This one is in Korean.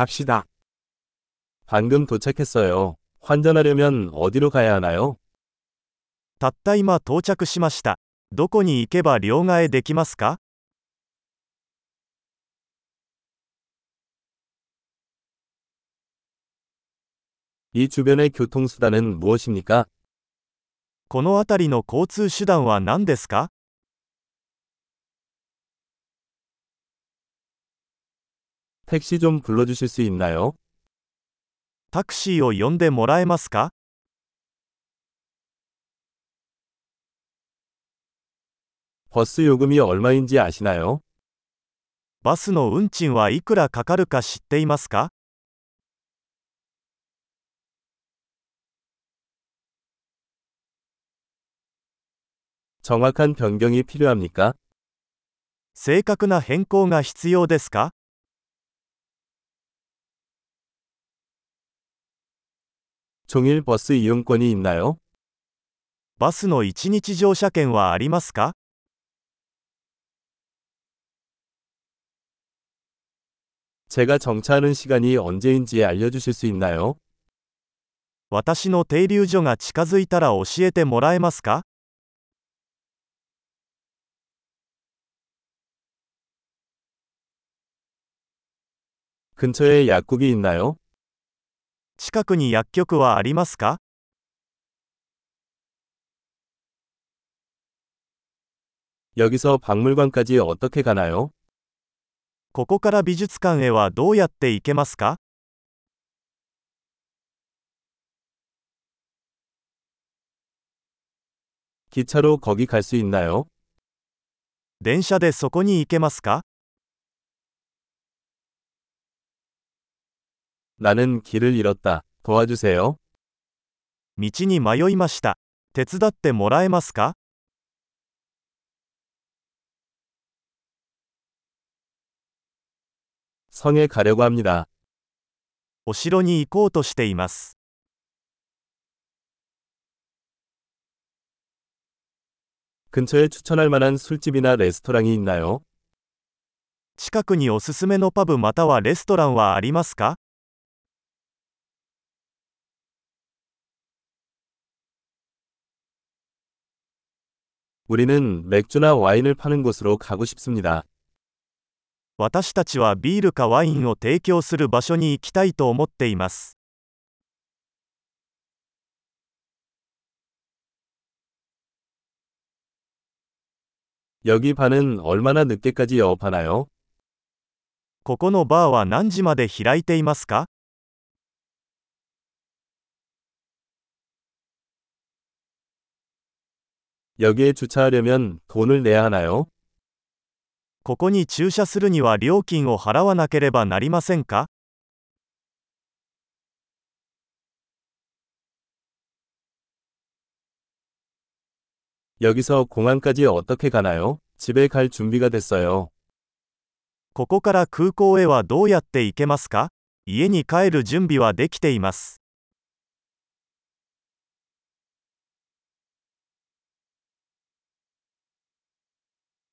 갑시다. 방금 도착했어요. 환전하려면 어디로 가야 하나요? たった今到着しました. どこに行けば両替できますか? 이 주변의 교통수단은 무엇입니까? この辺りの交通手段は何ですか? 택시 좀 불러주실 수 있나요? タクシーを呼んでもらえますか? 버스 요금이 얼마인지 아시나요? バスの運賃はいくらかかるか知っていますか? 정확한 변경이 필요합니까? 正確な変更が必要ですか? 종일 버스 이용권이 있나요? バスの1日乗車券はありますか? 제가 정차하는 시간이 언제인지 알려주실 수 있나요? 私の停留所が近づいたら教えてもらえますか? 근처에 약국이 있나요? 近くに薬局はありますか? 여기서 박물관까지 어떻게 가나요? ここから美術館へはどうやって行けますか? 기차로 거기 갈 수 있나요? 電車でそこに行けますか? 나는 길을 잃었다. 도와주세요. 道に迷いました。手伝ってもらえますか? 성에 가려고 합니다. お城に行こうとしています。 근처에 추천할 만한 술집이나 레스토랑이 있나요? 近くにおすすめのパブまたはレストランはありますか? 우리는 맥주나 와인을 파는 곳으로 가고 싶습니다. 私たちはビールかワインを提供する場所に行きたいと思っています。 여기 바는 얼마나 늦게까지 영업하나요? ここのバーは何時まで開いていますか? 여기에 주차하려면 돈을 내야 하나요? ここに駐車するには料金を払わなければなりませんか? 여기서 공항까지 어떻게 가나요? 집에 갈 준비가 됐어요. ここから空港へはどうやって行けますか? 家に帰る準備はできています。